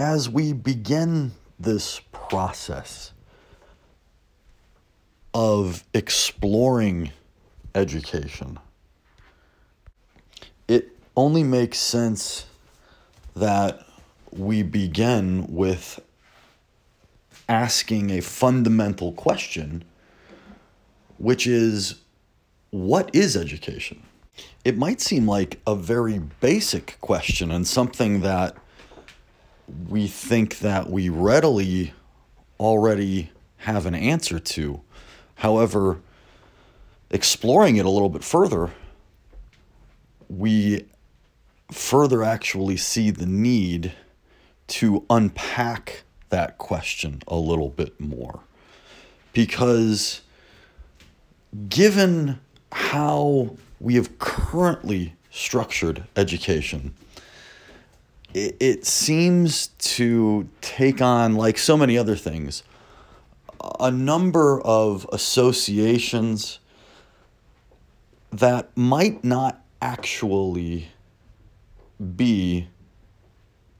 as we begin this process of exploring education, it only makes sense that we begin with asking a fundamental question, which is, what is education? It might seem like a very basic question and something that we think that we readily already have an answer to. However, exploring it a little bit further, we further actually see the need to unpack that question a little bit more. Because given how we have currently structured education, it seems to take on, like so many other things, a number of associations that might not actually be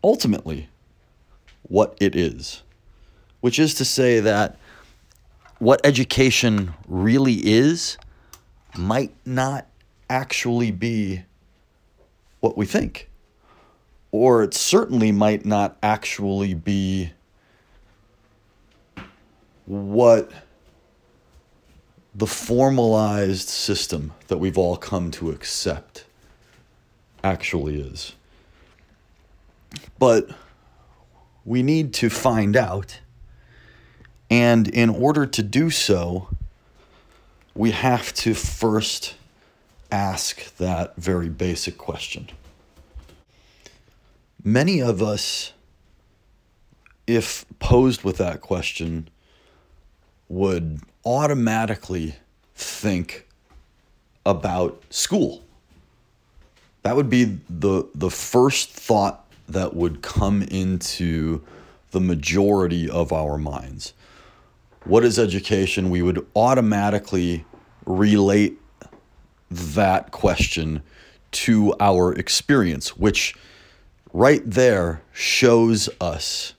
ultimately what it is, which is to say that what education really is might not actually be what we think. Or it certainly might not actually be what the formalized system that we've all come to accept actually is. But we need to find out, and in order to do so, we have to first ask that very basic question. Many of us, if posed with that question, would automatically think about school. That would be the first thought that would come into the majority of our minds. What is education? We would automatically relate that question to our experience, which right there shows us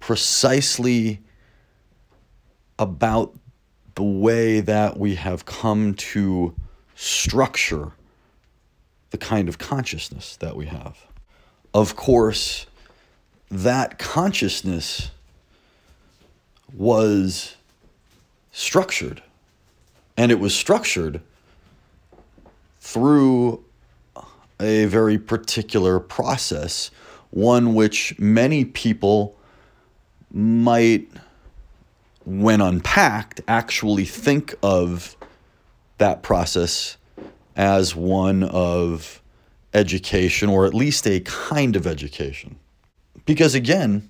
precisely about the way that we have come to structure the kind of consciousness that we have. Of course, that consciousness was structured, and it was structured through a very particular process, one which many people might, when unpacked, actually think of that process as one of education, or at least a kind of education. Because again,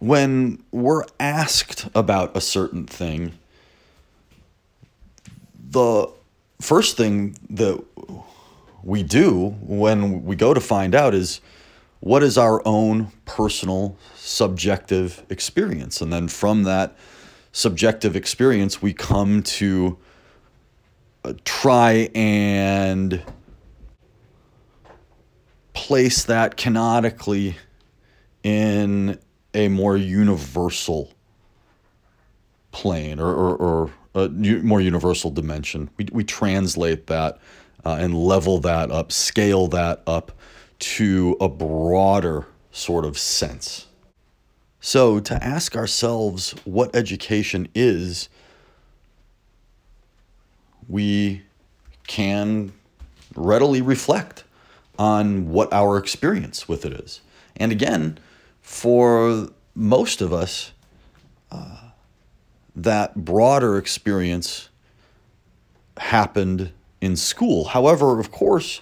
when we're asked about a certain thing, the first thing that we do when we go to find out is, what is our own personal subjective experience? And then from that subjective experience, we come to try and place that canonically in a more universal plane or a more universal dimension. We translate that and level that up, scale that up to a broader sort of sense. So to ask ourselves what education is, we can readily reflect on what our experience with it is. And again, for most of us, that broader experience happened in school. However, of course,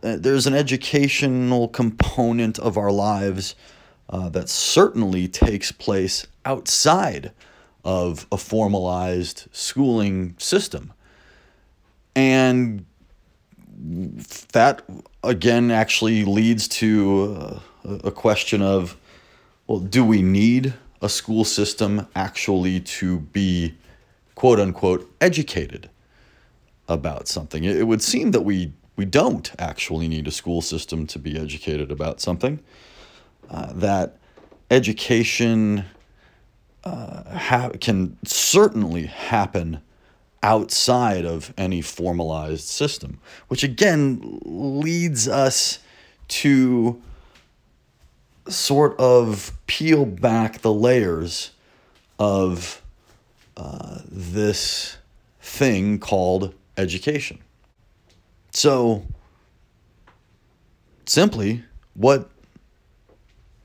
there's an educational component of our lives that certainly takes place outside of a formalized schooling system. And that, again, actually leads to a question of, well, do we need a school system actually to be, quote unquote, educated about something? It would seem that we don't actually need a school system to be educated about something. that education can certainly happen outside of any formalized system, which again leads us to sort of peel back the layers of this thing called education. So, simply, what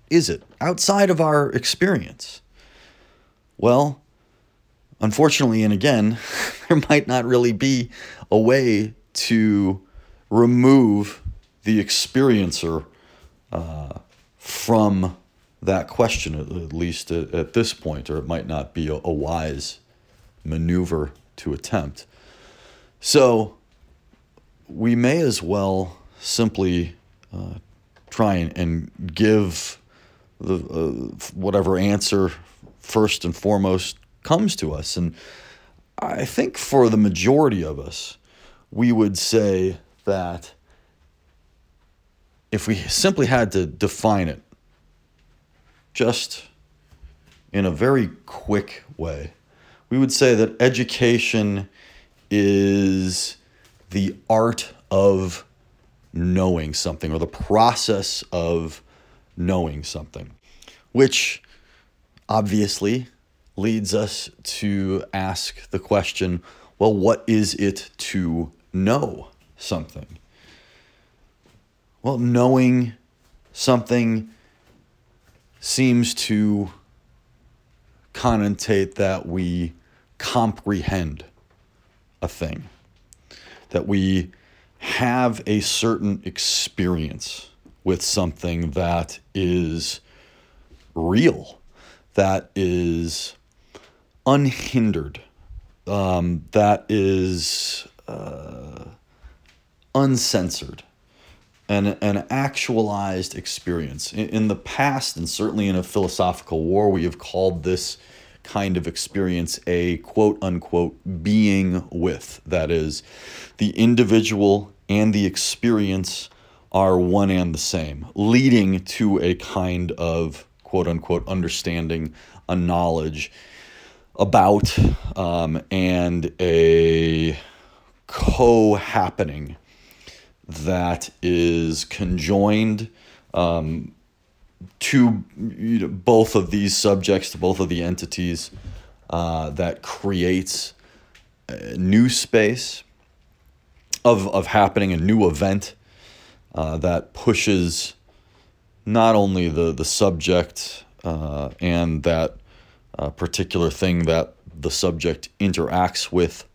is it outside of our experience? Well, unfortunately, and again, there might not really be a way to remove the experiencer from that question, at least at this point, or it might not be a wise maneuver to attempt. So we may as well simply try and give the whatever answer first and foremost comes to us. And I think for the majority of us, we would say that if we simply had to define it just in a very quick way, we would say that education is the art of knowing something, or the process of knowing something, which obviously leads us to ask the question, well, what is it to know something? Well, knowing something seems to connotate that we comprehend a thing, that we have a certain experience with something that is real, that is unhindered, that is uncensored. An actualized experience. In the past, and certainly in a philosophical war, we have called this kind of experience a quote-unquote being with. That is, the individual and the experience are one and the same, leading to a kind of quote-unquote understanding, a knowledge about and a co-happening that is conjoined to both of these subjects, to both of the entities, that creates a new space of happening, a new event that pushes not only the subject and that particular thing that the subject interacts with,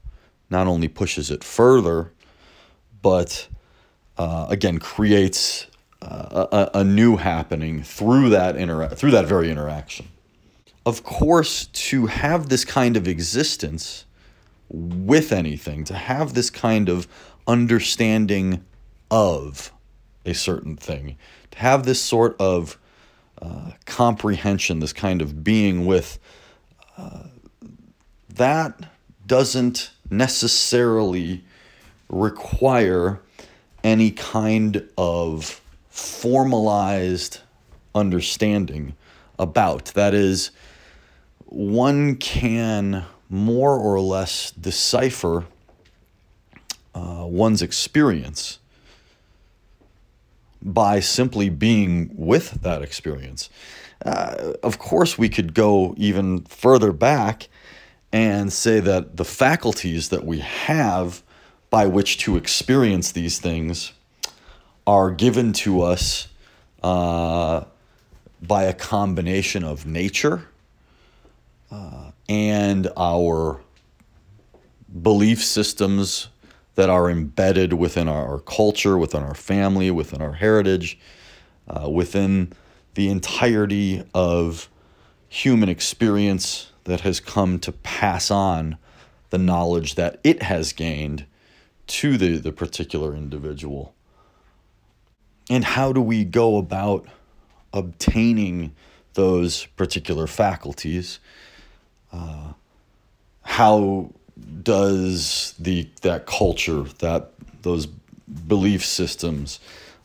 not only pushes it further, but again, creates a new happening through that through that very interaction. Of course, to have this kind of existence with anything, to have this kind of understanding of a certain thing, to have this sort of comprehension, this kind of being with, that doesn't necessarily require any kind of formalized understanding about. That is, one can more or less decipher one's experience by simply being with that experience. Of course, we could go even further back and say that the faculties that we have by which to experience these things are given to us by a combination of nature and our belief systems that are embedded within our culture, within our family, within our heritage, within the entirety of human experience that has come to pass on the knowledge that it has gained to the particular individual. And how do we go about obtaining those particular faculties? How does that culture, those belief systems,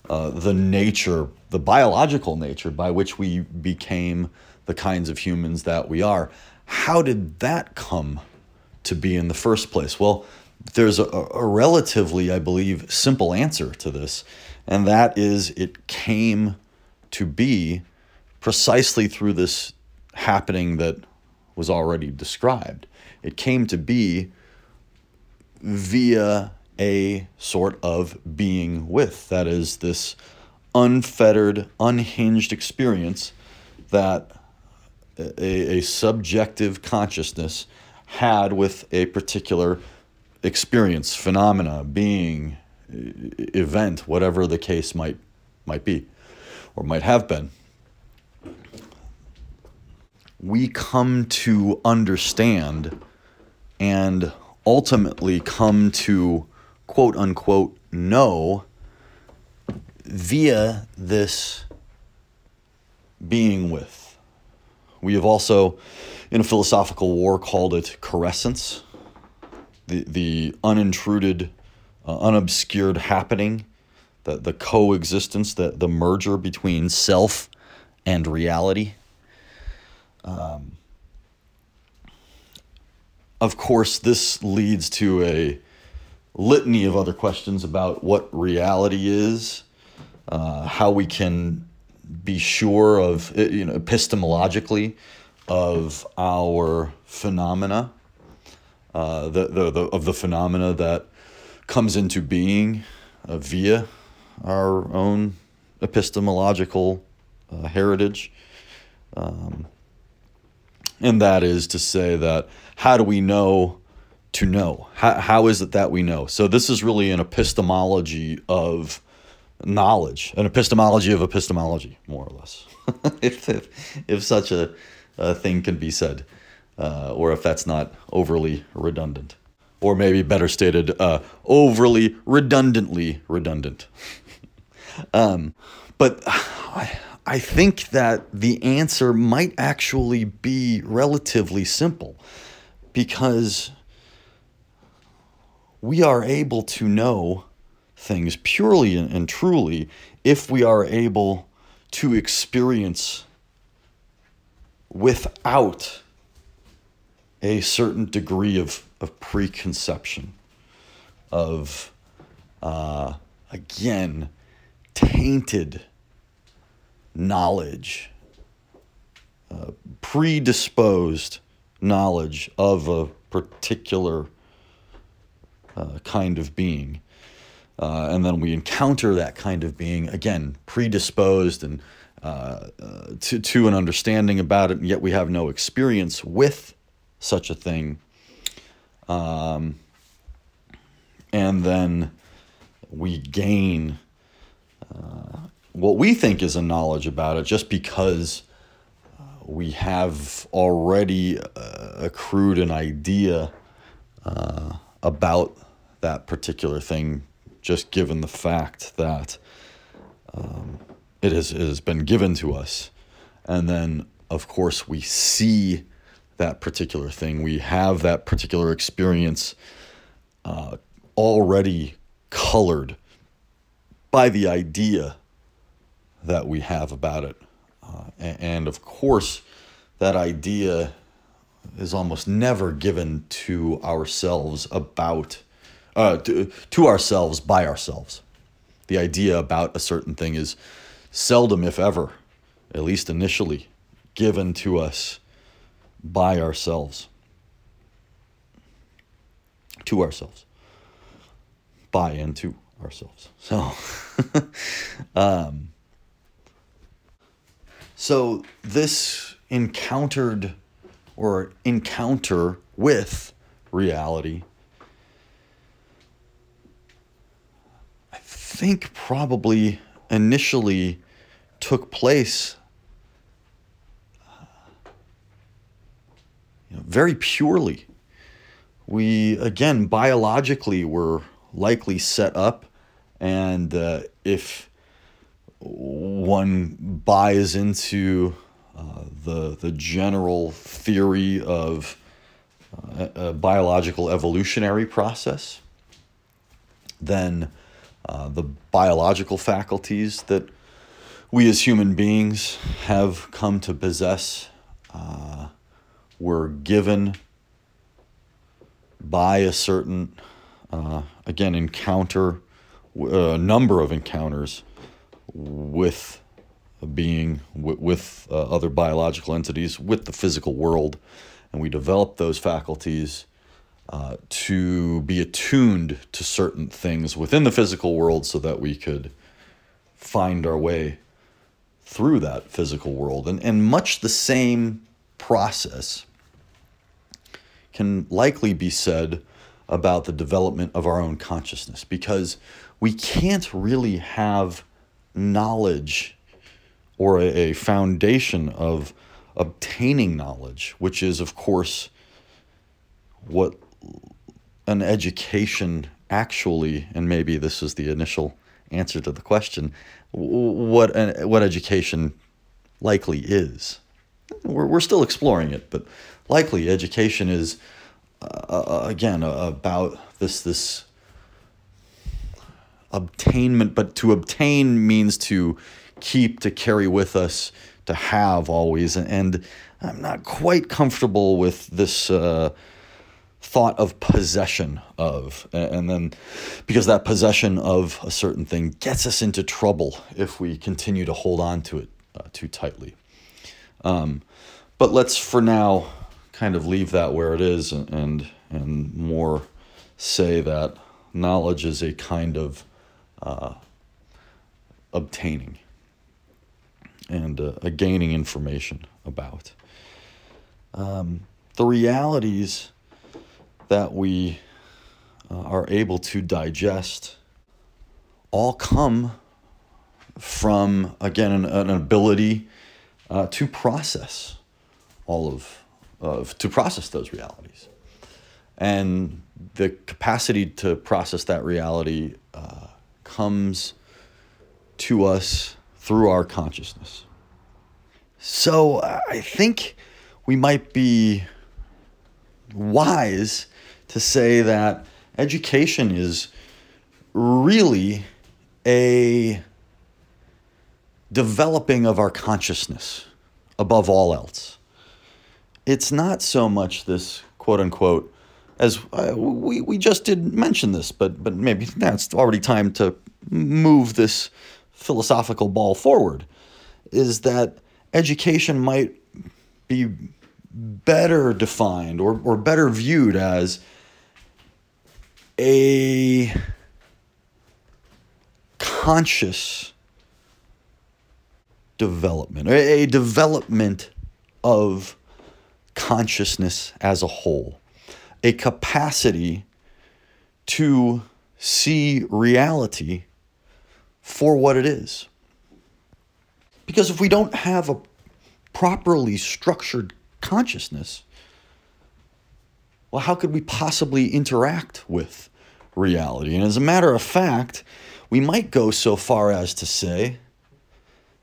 the nature, the biological nature by which we became the kinds of humans that we are. How did that come to be in the first place? Well, there's a relatively, I believe, simple answer to this, and that is it came to be precisely through this happening that was already described. It came to be via a sort of being with, that is, this unfettered, unhinged experience that a subjective consciousness had with a particular experience, phenomena, being, event, whatever the case might be or might have been. We come to understand and ultimately come to quote unquote know via this being with. We have also, in a philosophical war, called it caressence, the unintruded, unobscured happening, the coexistence, the merger between self and reality. Of course, this leads to a litany of other questions about what reality is, how we can be sure of, epistemologically, of our phenomena, of the phenomena that comes into being via our own epistemological heritage. And that is to say that how do we know to know? How is it that we know? So this is really an epistemology of knowledge, an epistemology of epistemology, more or less, if such a thing can be said, or if that's not overly redundant, or maybe better stated, overly redundantly redundant. But I think that the answer might actually be relatively simple, because we are able to know things purely and truly if we are able to experience without a certain degree of preconception, of, again, tainted knowledge, predisposed knowledge of a particular kind of being. And then we encounter that kind of being, again, predisposed and to an understanding about it, and yet we have no experience with such a thing. And then we gain what we think is a knowledge about it just because we have already accrued an idea about that particular thing, just given the fact that it has been given to us. And then, of course, we see that particular thing. We have that particular experience already colored by the idea that we have about it. And of course, that idea is almost never given to ourselves to ourselves by ourselves. The idea about a certain thing is seldom, if ever, at least initially, given to us by ourselves. To ourselves. By and to ourselves. So, So this encounter with reality, I think probably initially took place very purely. We, again, biologically were likely set up, and if one buys into the general theory of a biological evolutionary process, then the biological faculties that we as human beings have come to possess were given by a certain, again, encounter, a number of encounters with a being, with other biological entities, with the physical world. And we develop those faculties to be attuned to certain things within the physical world so that we could find our way through that physical world. And much the same process can likely be said about the development of our own consciousness, because we can't really have knowledge or a foundation of obtaining knowledge, which is, of course, what an education actually, and maybe this is the initial answer to the question, what education likely is. We're still exploring it, but likely education is, again, about this obtainment, but to obtain means to keep, to carry with us, to have always. And I'm not quite comfortable with this thought of possession of, and then because that possession of a certain thing gets us into trouble if we continue to hold on to it too tightly. But let's for now kind of leave that where it is, and more say that knowledge is a kind of obtaining and a gaining information about. The realities that we are able to digest all come from, again, an ability to process to process those realities. And the capacity to process that reality comes to us through our consciousness. So I think we might be wise to say that education is really a developing of our consciousness above all else. It's not so much this quote-unquote, as we just did mention this, but maybe now it's already time to move this philosophical ball forward, is that education might be better defined or better viewed as a conscious development, a development of consciousness as a whole, a capacity to see reality for what it is. Because if we don't have a properly structured consciousness, well, how could we possibly interact with reality? And as a matter of fact, we might go so far as to say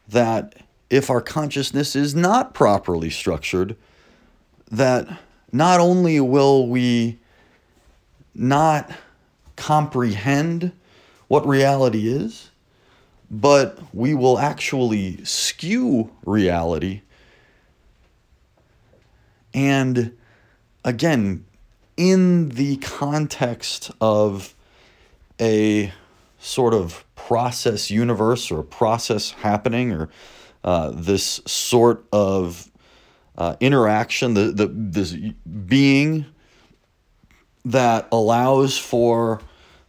that if our consciousness is not properly structured, that not only will we not comprehend what reality is, but we will actually skew reality and, again, in the context of a sort of process universe or process happening or this sort of interaction, this being that allows for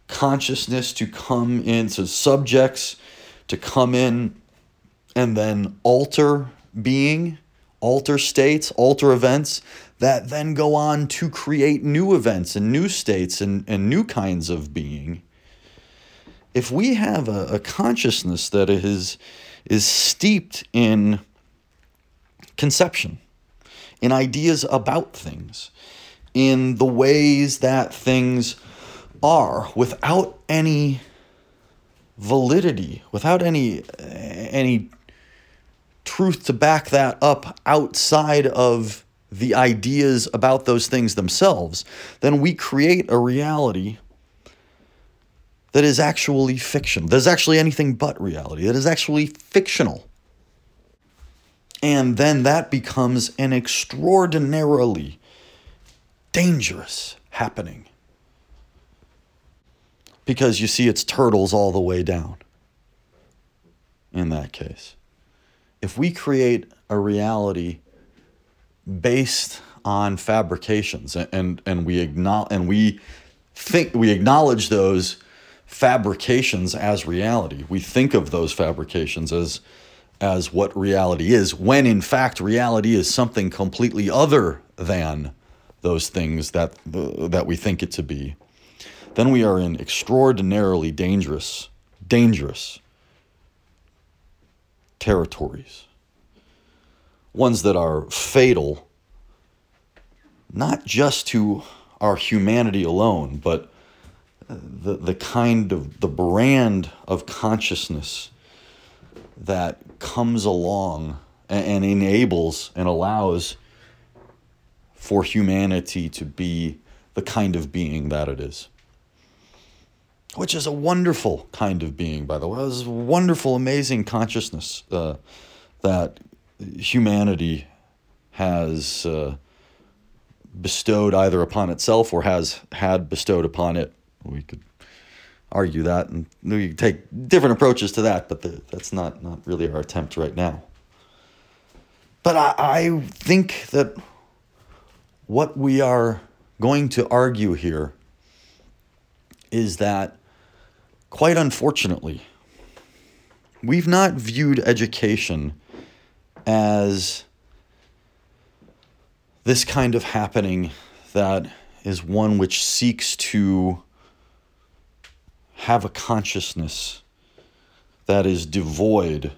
consciousness to come in, so subjects to come in and then alter being, alter states, alter events that then go on to create new events and new states and new kinds of being. If we have a consciousness that is steeped in conception, in ideas about things, in the ways that things are, without any validity, without any truth to back that up outside of the ideas about those things themselves, then we create a reality that is actually fiction, that is actually anything but reality, that is actually fictional. And then that becomes an extraordinarily dangerous happening. Because you see, it's turtles all the way down. In that case, if we create a reality based on fabrications and we acknowledge those fabrications as reality, we think of those fabrications as what reality is, when in fact reality is something completely other than those things that we think it to be, then we are in extraordinarily dangerous territories. Ones that are fatal, not just to our humanity alone, but the brand of consciousness that comes along and enables and allows for humanity to be the kind of being that it is. Which is a wonderful kind of being, by the way. It's a wonderful, amazing consciousness that humanity has bestowed either upon itself or has had bestowed upon it. We could argue that, and you could take different approaches to that, but that's not really our attempt right now. But I think that what we are going to argue here is that, quite unfortunately, we've not viewed education as this kind of happening that is one which seeks to have a consciousness that is devoid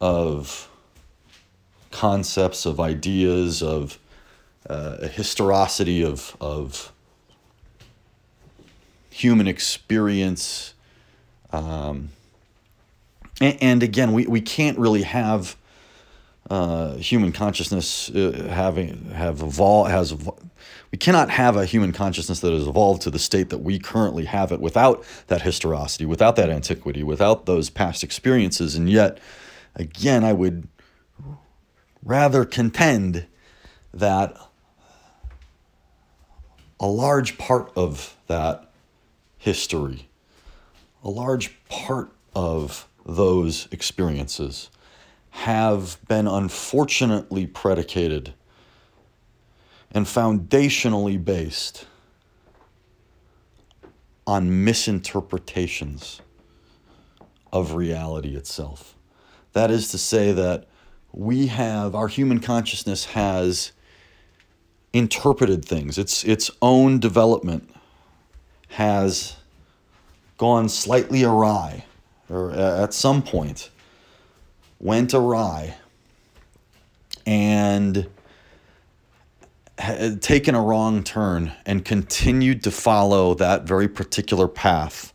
of concepts, of ideas, of a historicity of human experience. And again, we can't really have human consciousness we cannot have a human consciousness that has evolved to the state that we currently have it without that historicity, without that antiquity, without those past experiences. And yet, again, I would rather contend that a large part of that history, a large part of those experiences have been unfortunately predicated and foundationally based on misinterpretations of reality itself. That is to say that our human consciousness has interpreted things. Its own development has gone slightly awry, or at some point went awry and had taken a wrong turn and continued to follow that very particular path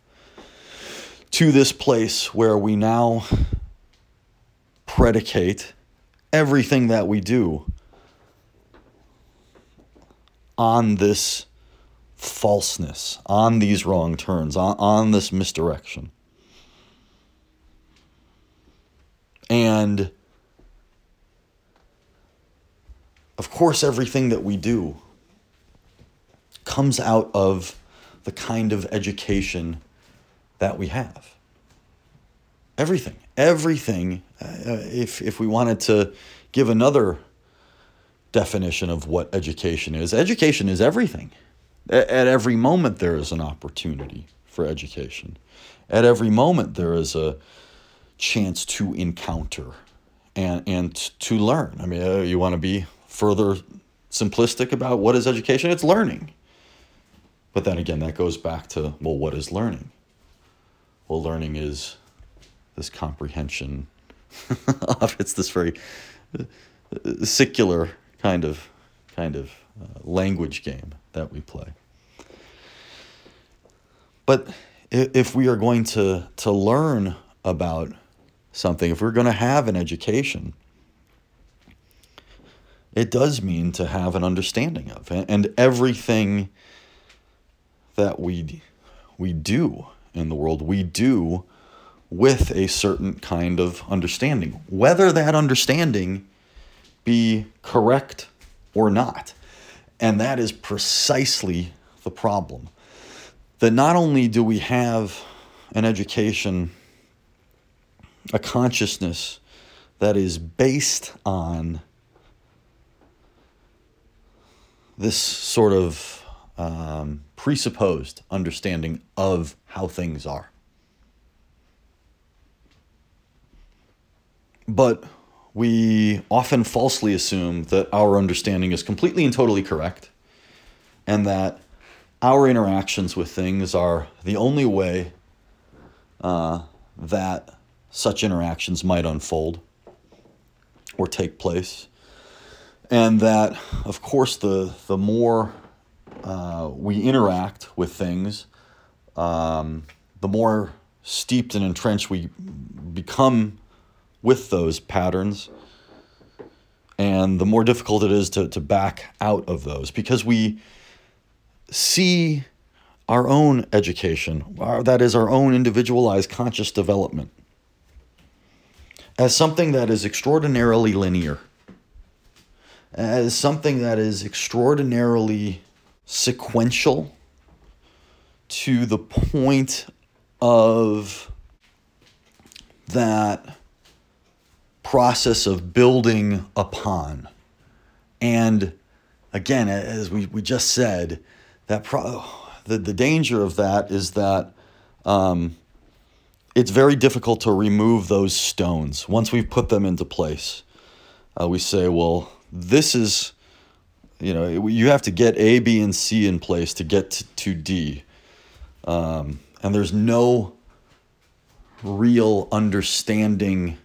to this place where we now predicate everything that we do on this falseness, on these wrong turns, on this misdirection. And of course, everything that we do comes out of the kind of education that we have. Everything, if we wanted to give another definition of what education is everything. At every moment, there is an opportunity for education. At every moment, there is a chance to encounter and to learn. I mean, you want to be further simplistic about what is education? It's learning. But then again, that goes back to, well, what is learning? Well, learning is this comprehension of it's this very secular kind of language game that we play. But if we are going to learn about something, if we're going to have an education, it does mean to have an understanding of, and everything that we do in the world, we do with a certain kind of understanding, whether that understanding be correct or not. And that is precisely the problem. That not only do we have an education, a consciousness that is based on this sort of presupposed understanding of how things are, but we often falsely assume that our understanding is completely and totally correct, and that our interactions with things are the only way that such interactions might unfold or take place. And that, of course, the more we interact with things, the more steeped and entrenched we become with those patterns, and the more difficult it is to back out of those, because we see our own education, that is our own individualized conscious development, as something that is extraordinarily linear, as something that is extraordinarily sequential, to the point of that process of building upon. And again, as we just said, that the danger of that is that it's very difficult to remove those stones once we've put them into place. We say, well, this is, you have to get A, B, and C in place to get to D. And there's no real understanding,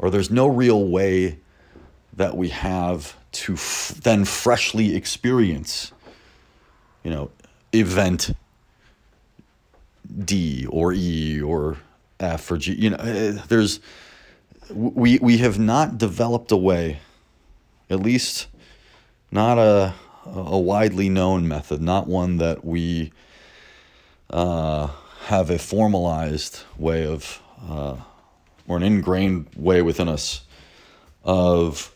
or there's no real way that we have to then freshly experience, event D or E or F or G. We have not developed a way, at least not a widely known method, not one that we have a formalized way of, or an ingrained way within us of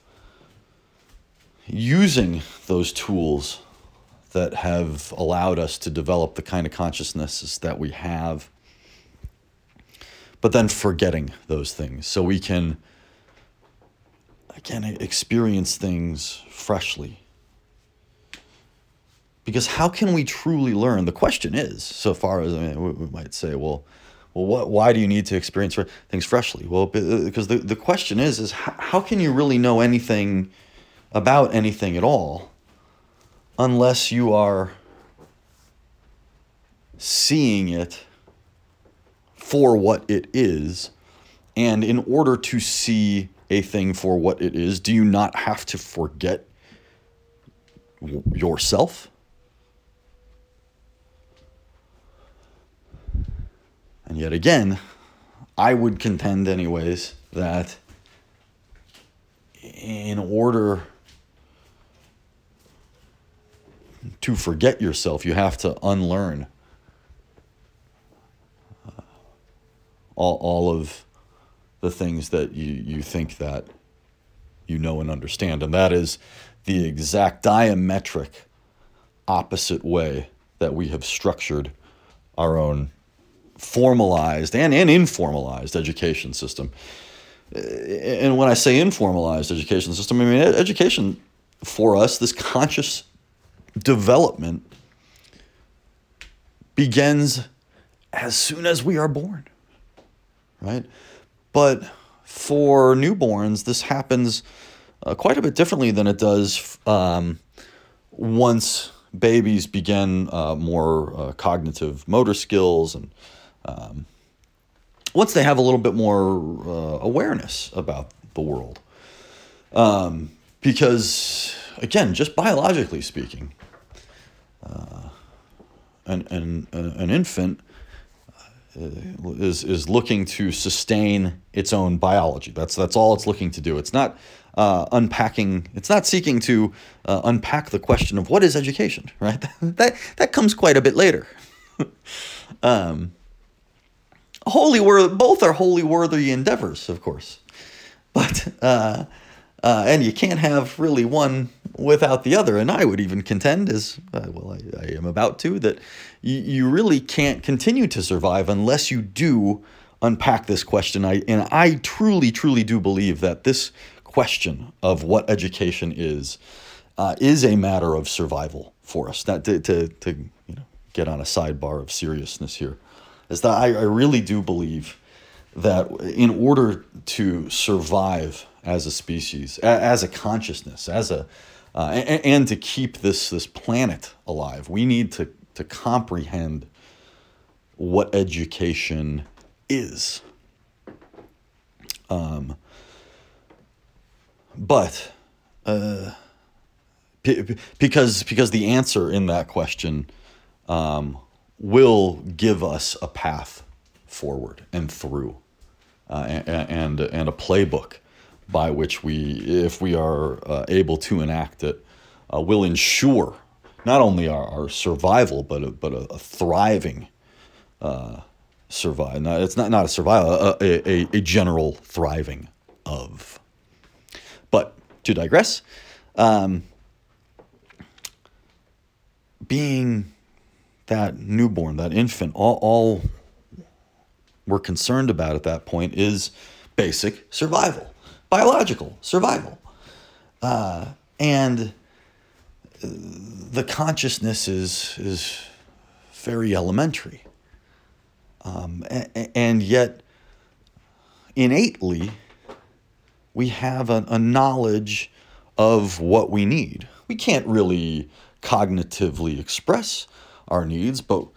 using those tools that have allowed us to develop the kind of consciousnesses that we have, but then forgetting those things so we can, again, experience things freshly. Because how can we truly learn? The question is, so far as, we might say, well, why do you need to experience things freshly? Well, because the question is how can you really know anything about anything at all unless you are seeing it for what it is? And in order to see a thing for what it is, do you not have to forget yourself? And yet again, I would contend anyways that in order to forget yourself, you have to unlearn all of the things that you think that you know and understand. And that is the exact diametric opposite way that we have structured our own formalized and informalized education system. And when I say informalized education system, I mean education for us, this conscious development, begins as soon as we are born, right? But for newborns, this happens quite a bit differently than it does once babies begin more cognitive motor skills, and once they have a little bit more awareness about the world, because again, just biologically speaking, an infant is looking to sustain its own biology. That's all it's looking to do. It's not unpacking. It's not seeking to unpack the question of what is education, right? That comes quite a bit later. Both are holy, worthy endeavors, of course. But and you can't have really one without the other. And I would even contend, as I am about to, that you really can't continue to survive unless you do unpack this question. I truly, truly do believe that this question of what education is a matter of survival for us. That to get on a sidebar of seriousness here, is that I really do believe that in order to survive as a species, as a consciousness, and to keep this planet alive, we need to comprehend what education is. Because the answer in that question will give us a path forward and through, and a playbook by which we, if we are able to enact it, will ensure not only our survival but a thriving survival. No, it's not a survival, a general thriving of. But to digress, being that newborn, that infant, all we're concerned about at that point is basic survival, biological survival. And the consciousness is very elementary. And yet, innately, we have a knowledge of what we need. We can't really cognitively express our needs, but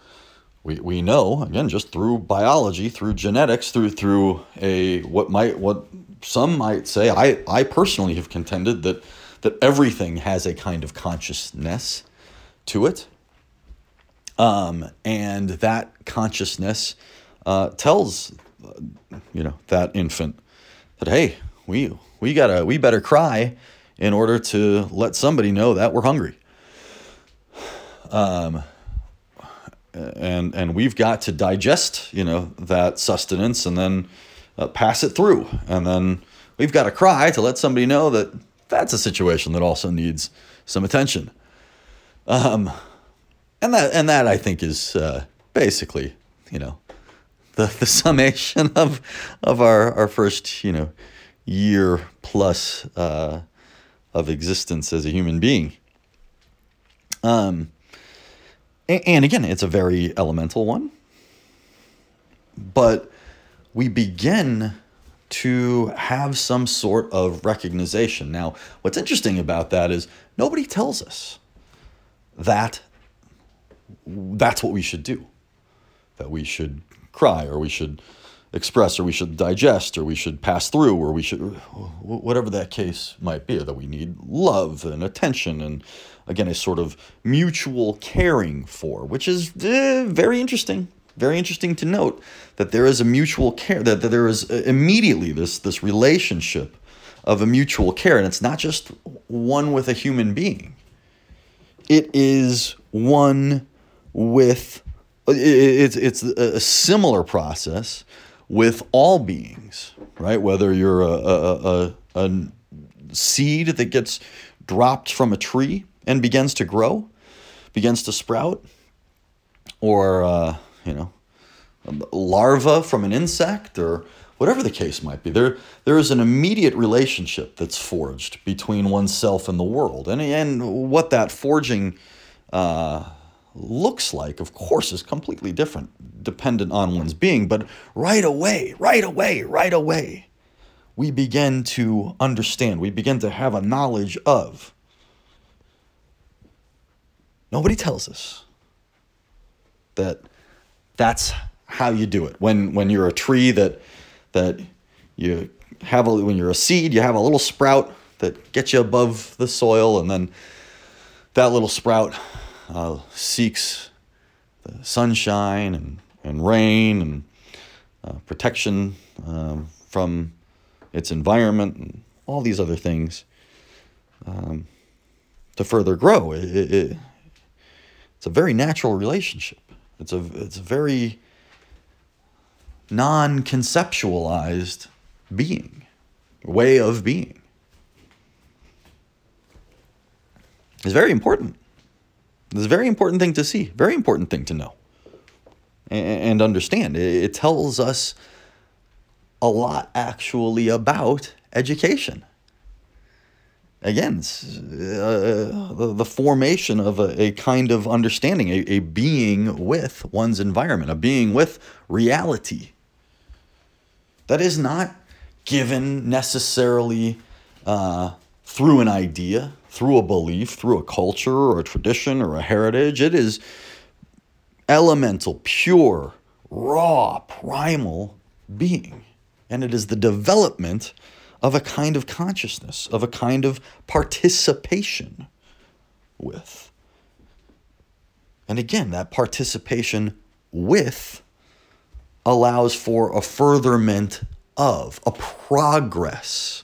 we know, again, just through biology, through genetics, through a what some might say, I personally have contended that everything has a kind of consciousness to it. And that consciousness tells that infant that, hey, we better cry in order to let somebody know that we're hungry. And we've got to digest, that sustenance, and then pass it through. And then we've got to cry to let somebody know that that's a situation that also needs some attention. And that I think is basically, the summation of our first, year plus of existence as a human being. And again, it's a very elemental one, but we begin to have some sort of recognition. Now, what's interesting about that is nobody tells us that that's what we should do, that we should cry, or we should express, or we should digest, or we should pass through, or we should, whatever that case might be, or that we need love and attention and, again, a sort of mutual caring for, which is very interesting. Very interesting to note that there is a mutual care, that there is immediately this relationship of a mutual care. And it's not just one with a human being. It is one with, it's a similar process with all beings, right? Whether you're a seed that gets dropped from a tree and begins to grow, begins to sprout, or, larva from an insect, or whatever the case might be. There is an immediate relationship that's forged between oneself and the world. And what that forging looks like, of course, is completely different, dependent on one's being. But right away, we begin to understand. We begin to have a knowledge of. Nobody tells us that that's how you do it. When you're a tree, that you have when you're a seed, you have a little sprout that gets you above the soil, and then that little sprout seeks the sunshine and rain and protection from its environment and all these other things to further grow. It's a very natural relationship. It's a very non-conceptualized being, way of being. It's very important. It's a very important thing to see, very important thing to know and understand. It tells us a lot, actually, about education. Again, the formation of a kind of understanding, a being with one's environment, a being with reality. That is not given necessarily through an idea, through a belief, through a culture or a tradition or a heritage. It is elemental, pure, raw, primal being. And it is the development of a kind of consciousness, of a kind of participation with. And again, that participation with allows for a furtherment of, a progress.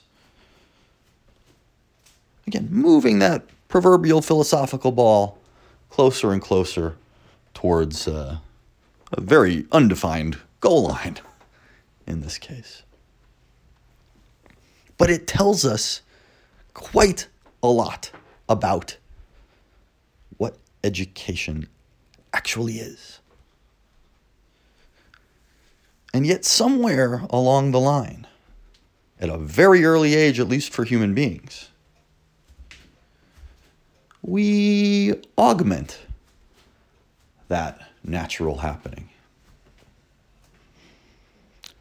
Again, moving that proverbial philosophical ball closer and closer towards a very undefined goal line in this case. But it tells us quite a lot about what education actually is. And yet somewhere along the line, at a very early age, at least for human beings, we augment that natural happening.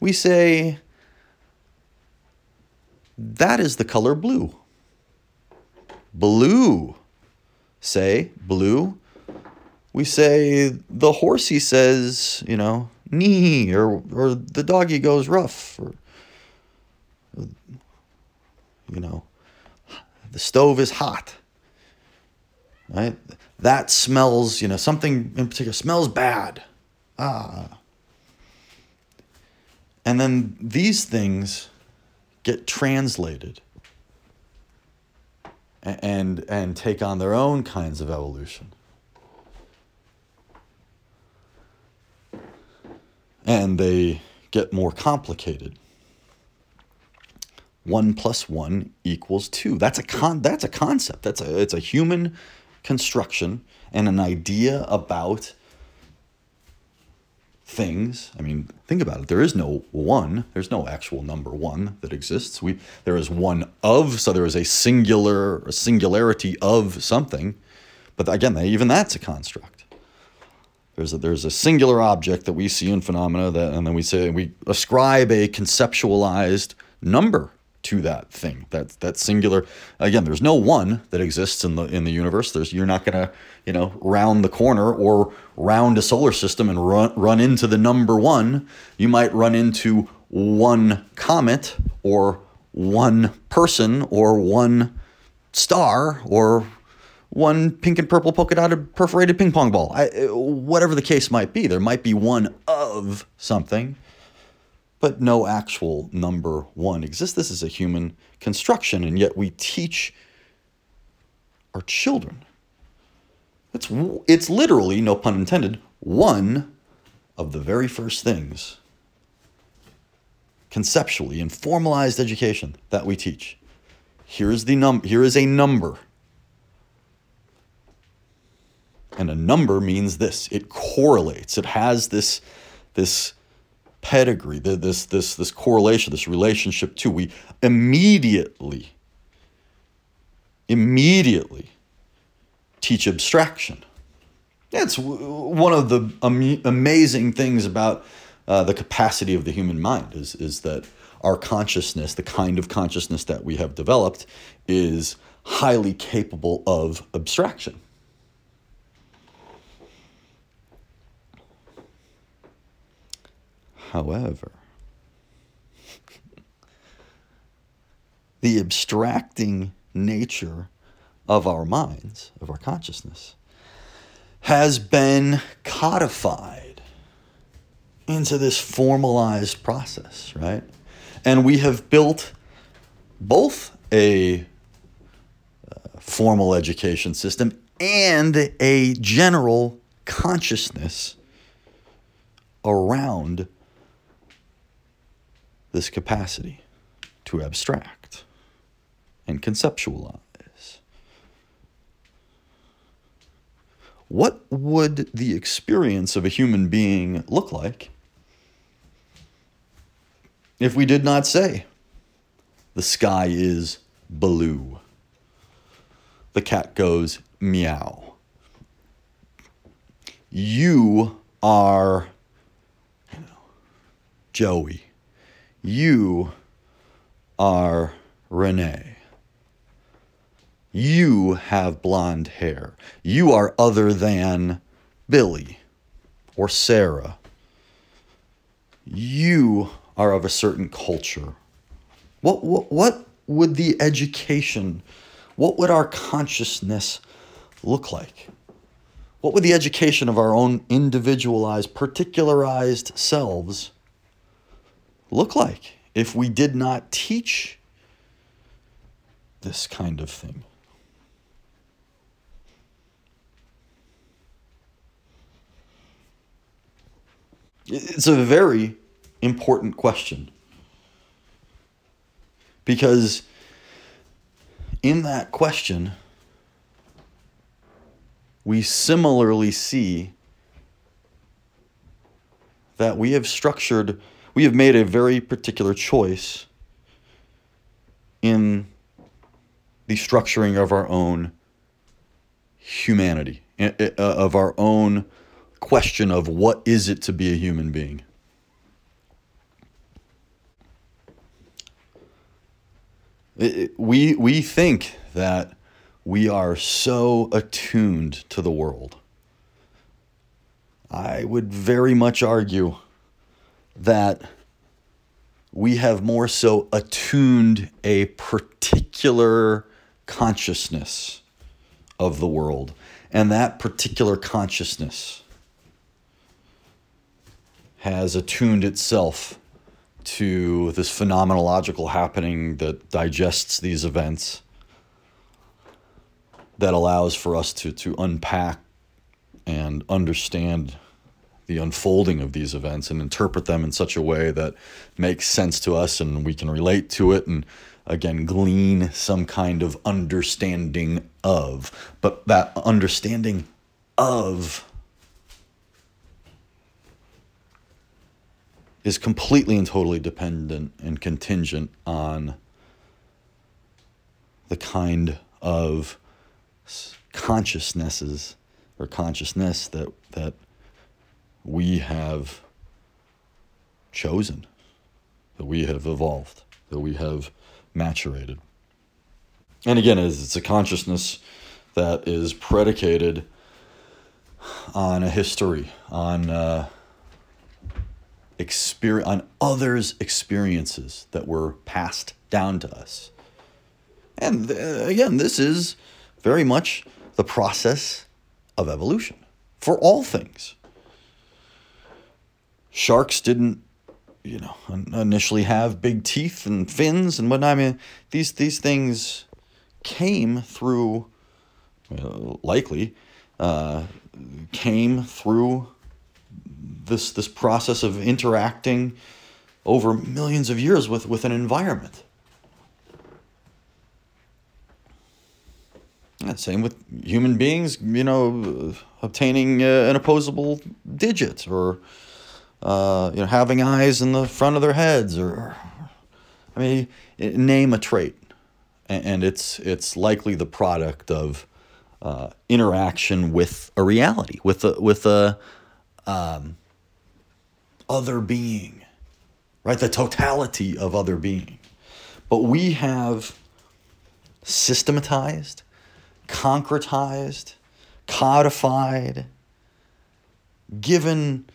We say, that is the color blue. Blue. Say, blue. We say, the horsey says, nee, or the doggy goes rough, or the stove is hot. Right? That smells, something in particular smells bad. And then these things get translated and take on their own kinds of evolution. And they get more complicated. 1 + 1 = 2. That's a concept. It's a human construction and an idea about things. I mean, think about it. There is no one. There's no actual number one that exists. There is one of, so there is a singularity of something. But again, even that's a construct. There's a singular object that we see in phenomena, and then we say we ascribe a conceptualized number to that thing, that singular. Again, there's no one that exists in the universe. You're not gonna round the corner or round a solar system and run into the number one. You might run into one comet or one person or one star or one pink and purple polka dotted perforated ping pong ball. Whatever the case might be, there might be one of something, but no actual number one exists. This is a human construction, and yet we teach our children. It's literally, no pun intended, one of the very first things conceptually in formalized education that we teach. Here is a number. And a number means this. It correlates. It has this pedigree, this correlation, this relationship to. We immediately teach abstraction. That's one of the amazing things about the capacity of the human mind is that our consciousness, the kind of consciousness that we have developed, is highly capable of abstraction. However, the abstracting nature of our minds, of our consciousness, has been codified into this formalized process, right? And we have built both a formal education system and a general consciousness around this capacity to abstract and conceptualize. What would the experience of a human being look like if we did not say, the sky is blue, the cat goes meow? You are Joey. You are Renee. You have blonde hair. You are other than Billy or Sarah. You are of a certain culture. What would the education, what would our consciousness look like? What would the education of our own individualized, particularized selves look like if we did not teach this kind of thing? It's a very important question, because in that question, we similarly see that we have made a very particular choice in the structuring of our own humanity, of our own question of what is it to be a human being. We think that we are so attuned to the world. I would very much argue that we have more so attuned a particular consciousness of the world. And that particular consciousness has attuned itself to this phenomenological happening that digests these events, that allows for us to unpack and understand the unfolding of these events and interpret them in such a way that makes sense to us, and we can relate to it and again glean some kind of understanding of. But that understanding of is completely and totally dependent and contingent on the kind of consciousnesses or consciousness that we have chosen, that we have evolved, that we have maturated. And again, it's a consciousness that is predicated on a history, on others' experiences that were passed down to us. And again, this is very much the process of evolution for all things. Sharks didn't, initially have big teeth and fins and whatnot. I mean, these things came through this process of interacting over millions of years with an environment. Yeah, same with human beings, obtaining an opposable digit or having eyes in the front of their heads, or name a trait, and it's likely the product of interaction with a reality, with a other being, right? The totality of other being. But we have systematized, concretized, codified, given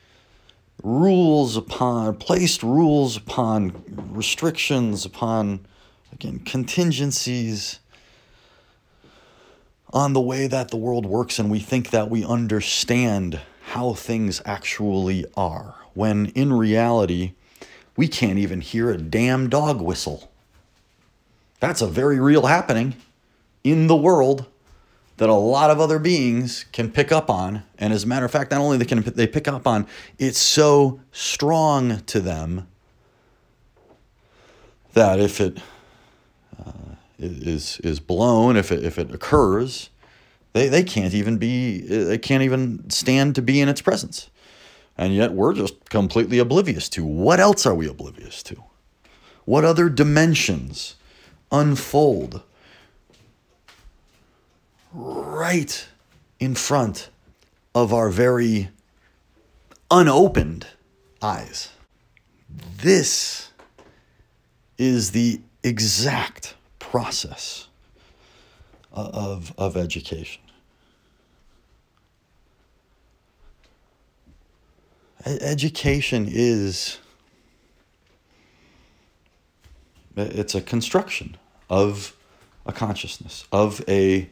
placed rules upon, restrictions upon, again, contingencies on the way that the world works, and we think that we understand how things actually are, when in reality, we can't even hear a damn dog whistle. That's a very real happening in the world that a lot of other beings can pick up on. And as a matter of fact, not only they pick up on, it's so strong to them that if it is blown, if it occurs, they can't even stand to be in its presence. And yet we're just completely oblivious to. What else are we oblivious to? What other dimensions unfold right in front of our very unopened eyes? This is the exact process of education. Education is, it's a construction of a consciousness, of a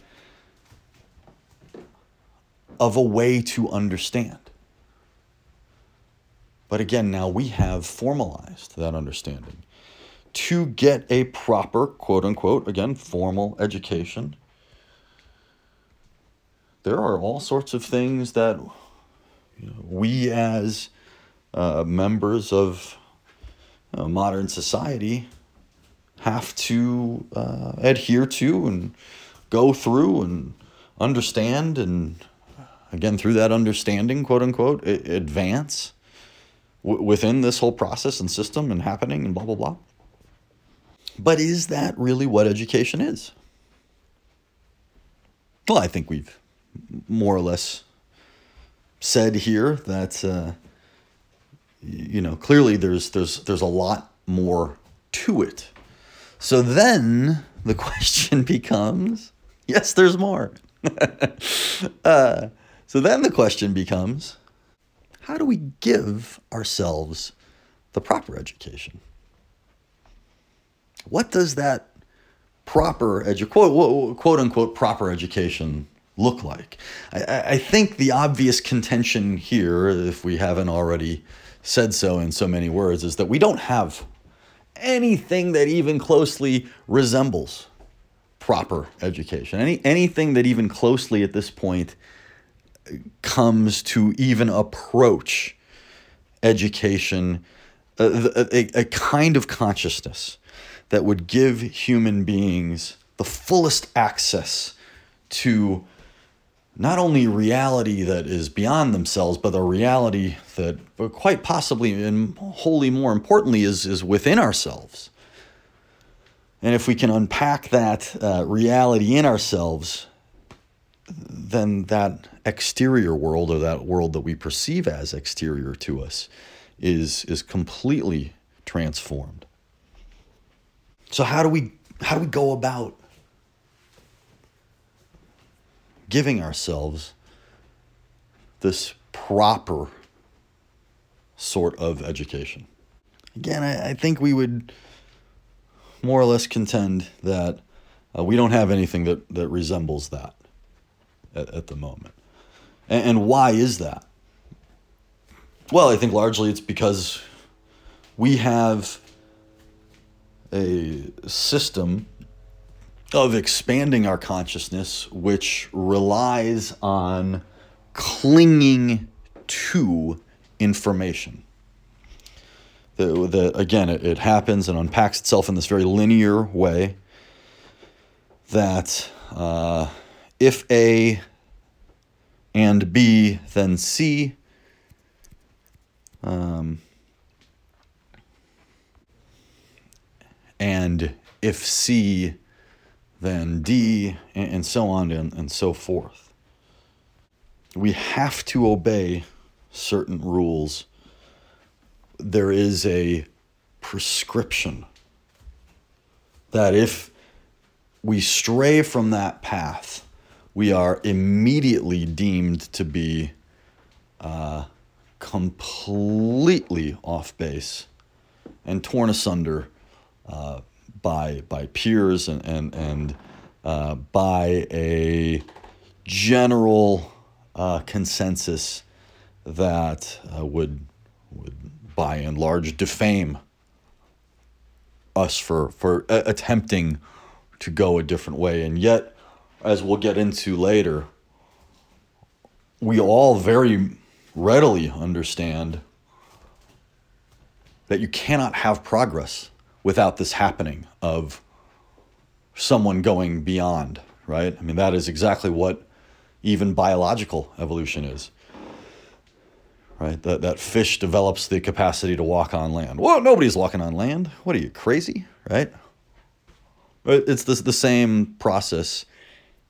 way to understand. But again, now we have formalized that understanding. To get a proper, quote unquote, again, formal education, there are all sorts of things that we as members of modern society have to adhere to and go through and understand, and again, through that understanding, quote unquote, advance within this whole process and system and happening and blah, blah, blah. But is that really what education is? Well, I think we've more or less said here that clearly there's a lot more to it. So then the question becomes, yes, there's more. So then the question becomes, how do we give ourselves the proper education? What does that proper quote unquote proper education look like? I think the obvious contention here, if we haven't already said so in so many words, is that we don't have anything that even closely resembles proper education. Anything that even closely at this point comes to even approach education, a kind of consciousness that would give human beings the fullest access to not only reality that is beyond themselves, but a reality that quite possibly and wholly more importantly is within ourselves. And if we can unpack that reality in ourselves, then that exterior world, or that world that we perceive as exterior to us, is completely transformed. So how do we go about giving ourselves this proper sort of education? Again, I think we would more or less contend that we don't have anything that resembles that at the moment. And why is that? Well, I think largely it's because we have a system of expanding our consciousness which relies on clinging to information. Again, it happens and unpacks itself in this very linear way that if A and B, then C. And if C, then D, and so on and so forth. We have to obey certain rules. There is a prescription that if we stray from that path, we are immediately deemed to be completely off base and torn asunder by peers and by a general consensus that would by and large defame us for attempting to go a different way. And yet, as we'll get into later, we all very readily understand that you cannot have progress without this happening of someone going beyond, right? I mean, that is exactly what even biological evolution is, right? That fish develops the capacity to walk on land. Whoa, nobody's walking on land. What are you, crazy, right? It's the same process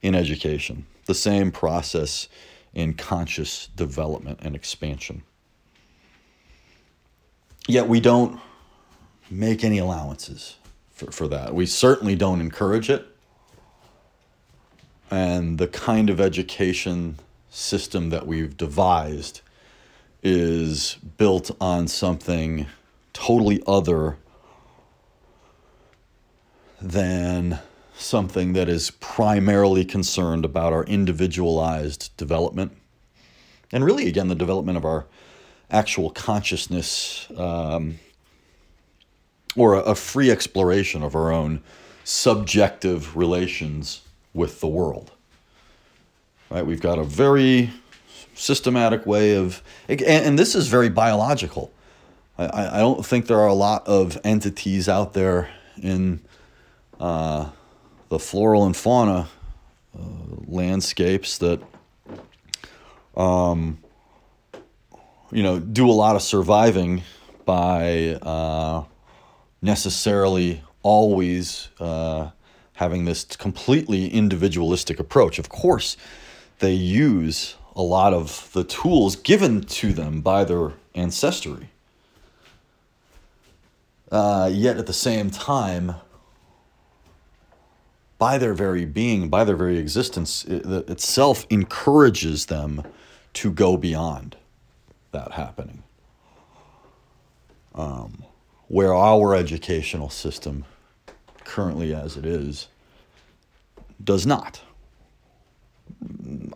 in education, the same process in conscious development and expansion. Yet we don't make any allowances for that. We certainly don't encourage it. And the kind of education system that we've devised is built on something totally other than something that is primarily concerned about our individualized development. And really, again, the development of our actual consciousness, or a free exploration of our own subjective relations with the world, right? We've got a very systematic way of, and this is very biological. I don't think there are a lot of entities out there in the floral and fauna landscapes that, do a lot of surviving by necessarily always having this completely individualistic approach. Of course, they use a lot of the tools given to them by their ancestry. Yet at the same time, by their very being, by their very existence, it itself encourages them to go beyond that happening. Where our educational system currently as it is, does not,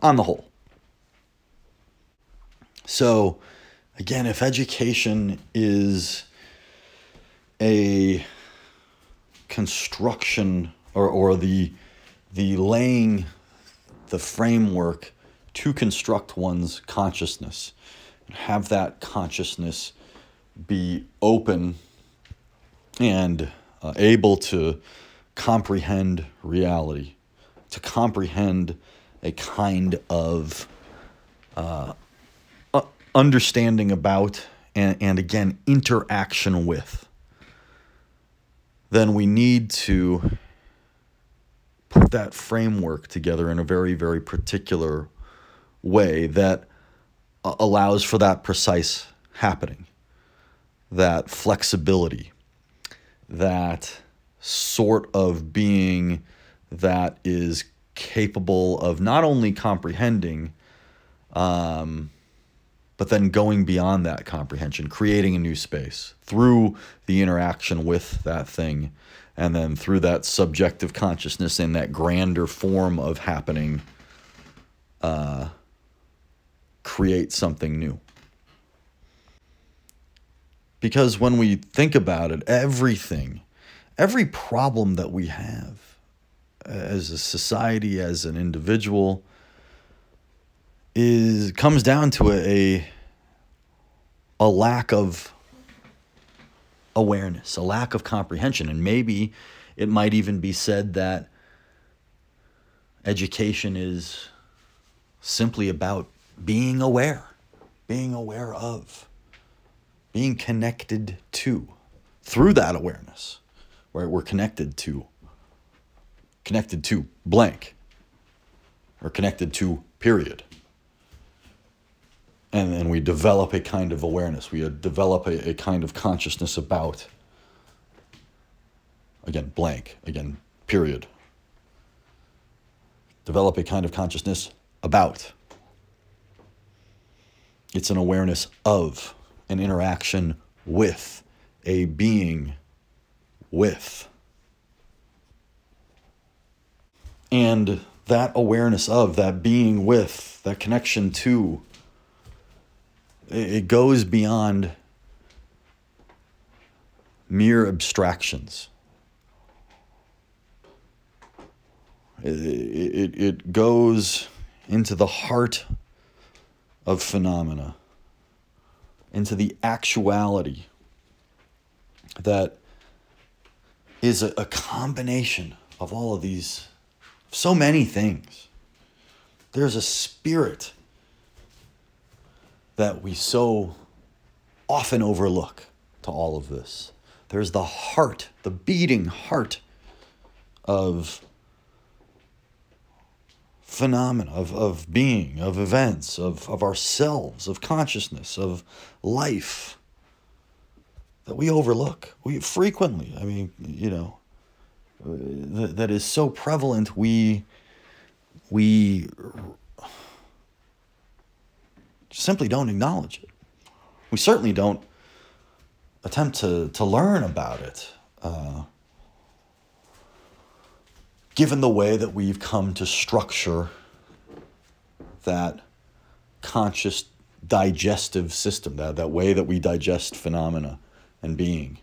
on the whole. So, again, if education is a construction or the laying the framework to construct one's consciousness, have that consciousness be open and able to comprehend reality, to comprehend a kind of understanding about and again interaction with, then we need to put that framework together in a very, very particular way that allows for that precise happening, that flexibility, that sort of being that is capable of not only comprehending, but then going beyond that comprehension, creating a new space through the interaction with that thing, and then through that subjective consciousness in that grander form of happening, create something new. Because when we think about it, everything, every problem that we have as a society, as an individual, comes down to a lack of awareness, a lack of comprehension. And maybe it might even be said that education is simply about being aware of, being connected to, through that awareness, right? We're connected to blank, or connected to period. And then we develop a kind of awareness. We develop a kind of consciousness about, again, blank, again, period. Develop a kind of consciousness about. It's an awareness of, an interaction with, a being with. And that awareness of, that being with, that connection to, it goes beyond mere abstractions. It goes into the heart of phenomena, into the actuality that is a combination of all of these, so many things. There's a spirit that we so often overlook to all of this. There's the heart, the beating heart of phenomena, of being, of events, of ourselves, of consciousness, of life that we overlook. We frequently, that is so prevalent, we simply don't acknowledge it. We certainly don't attempt to learn about it, given the way that we've come to structure that conscious digestive system, that way that we digest phenomena and being.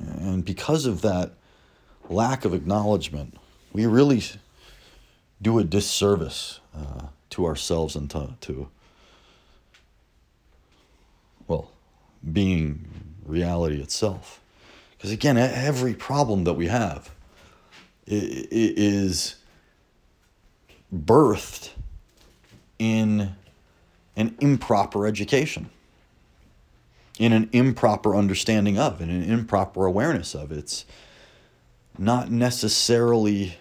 And because of that lack of acknowledgement, we really do a disservice to ourselves and to being, reality itself. Because again, every problem that we have is birthed in an improper education, in an improper understanding of, in an improper awareness of. It's not necessarily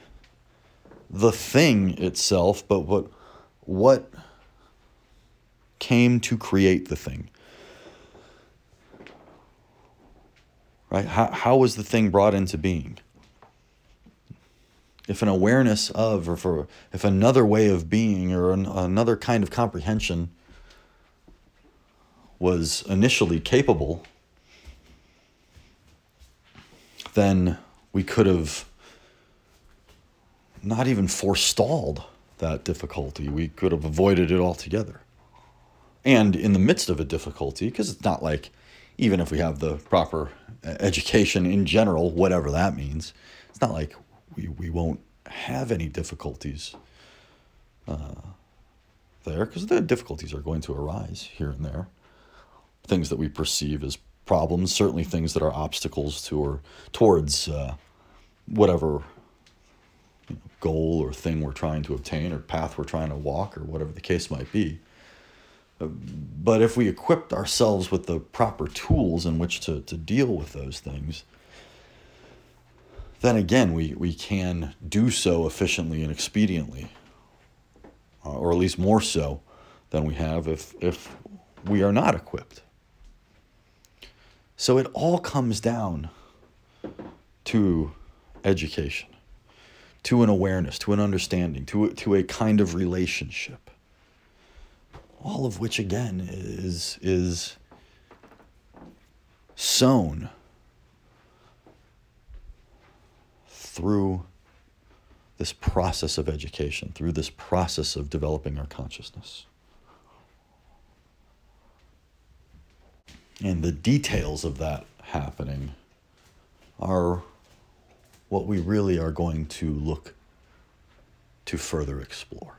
the thing itself, but what came to create the thing. Right? How was the thing brought into being? If an awareness of, if another way of being or another kind of comprehension was initially capable, then we could have not even forestalled that difficulty. We could have avoided it altogether. And in the midst of a difficulty, because it's not like, even if we have the proper education in general, whatever that means, it's not like we won't have any difficulties there, because the difficulties are going to arise here and there. Things that we perceive as problems, certainly things that are obstacles to or towards whatever goal or thing we're trying to obtain or path we're trying to walk or whatever the case might be. But if we equipped ourselves with the proper tools in which to deal with those things, then again, we can do so efficiently and expediently, or at least more so than we have if we are not equipped. So it all comes down to education, to an awareness, to an understanding, to a kind of relationship. All of which, again, is sown through this process of education, through this process of developing our consciousness. And the details of that happening are what we really are going to look to further explore.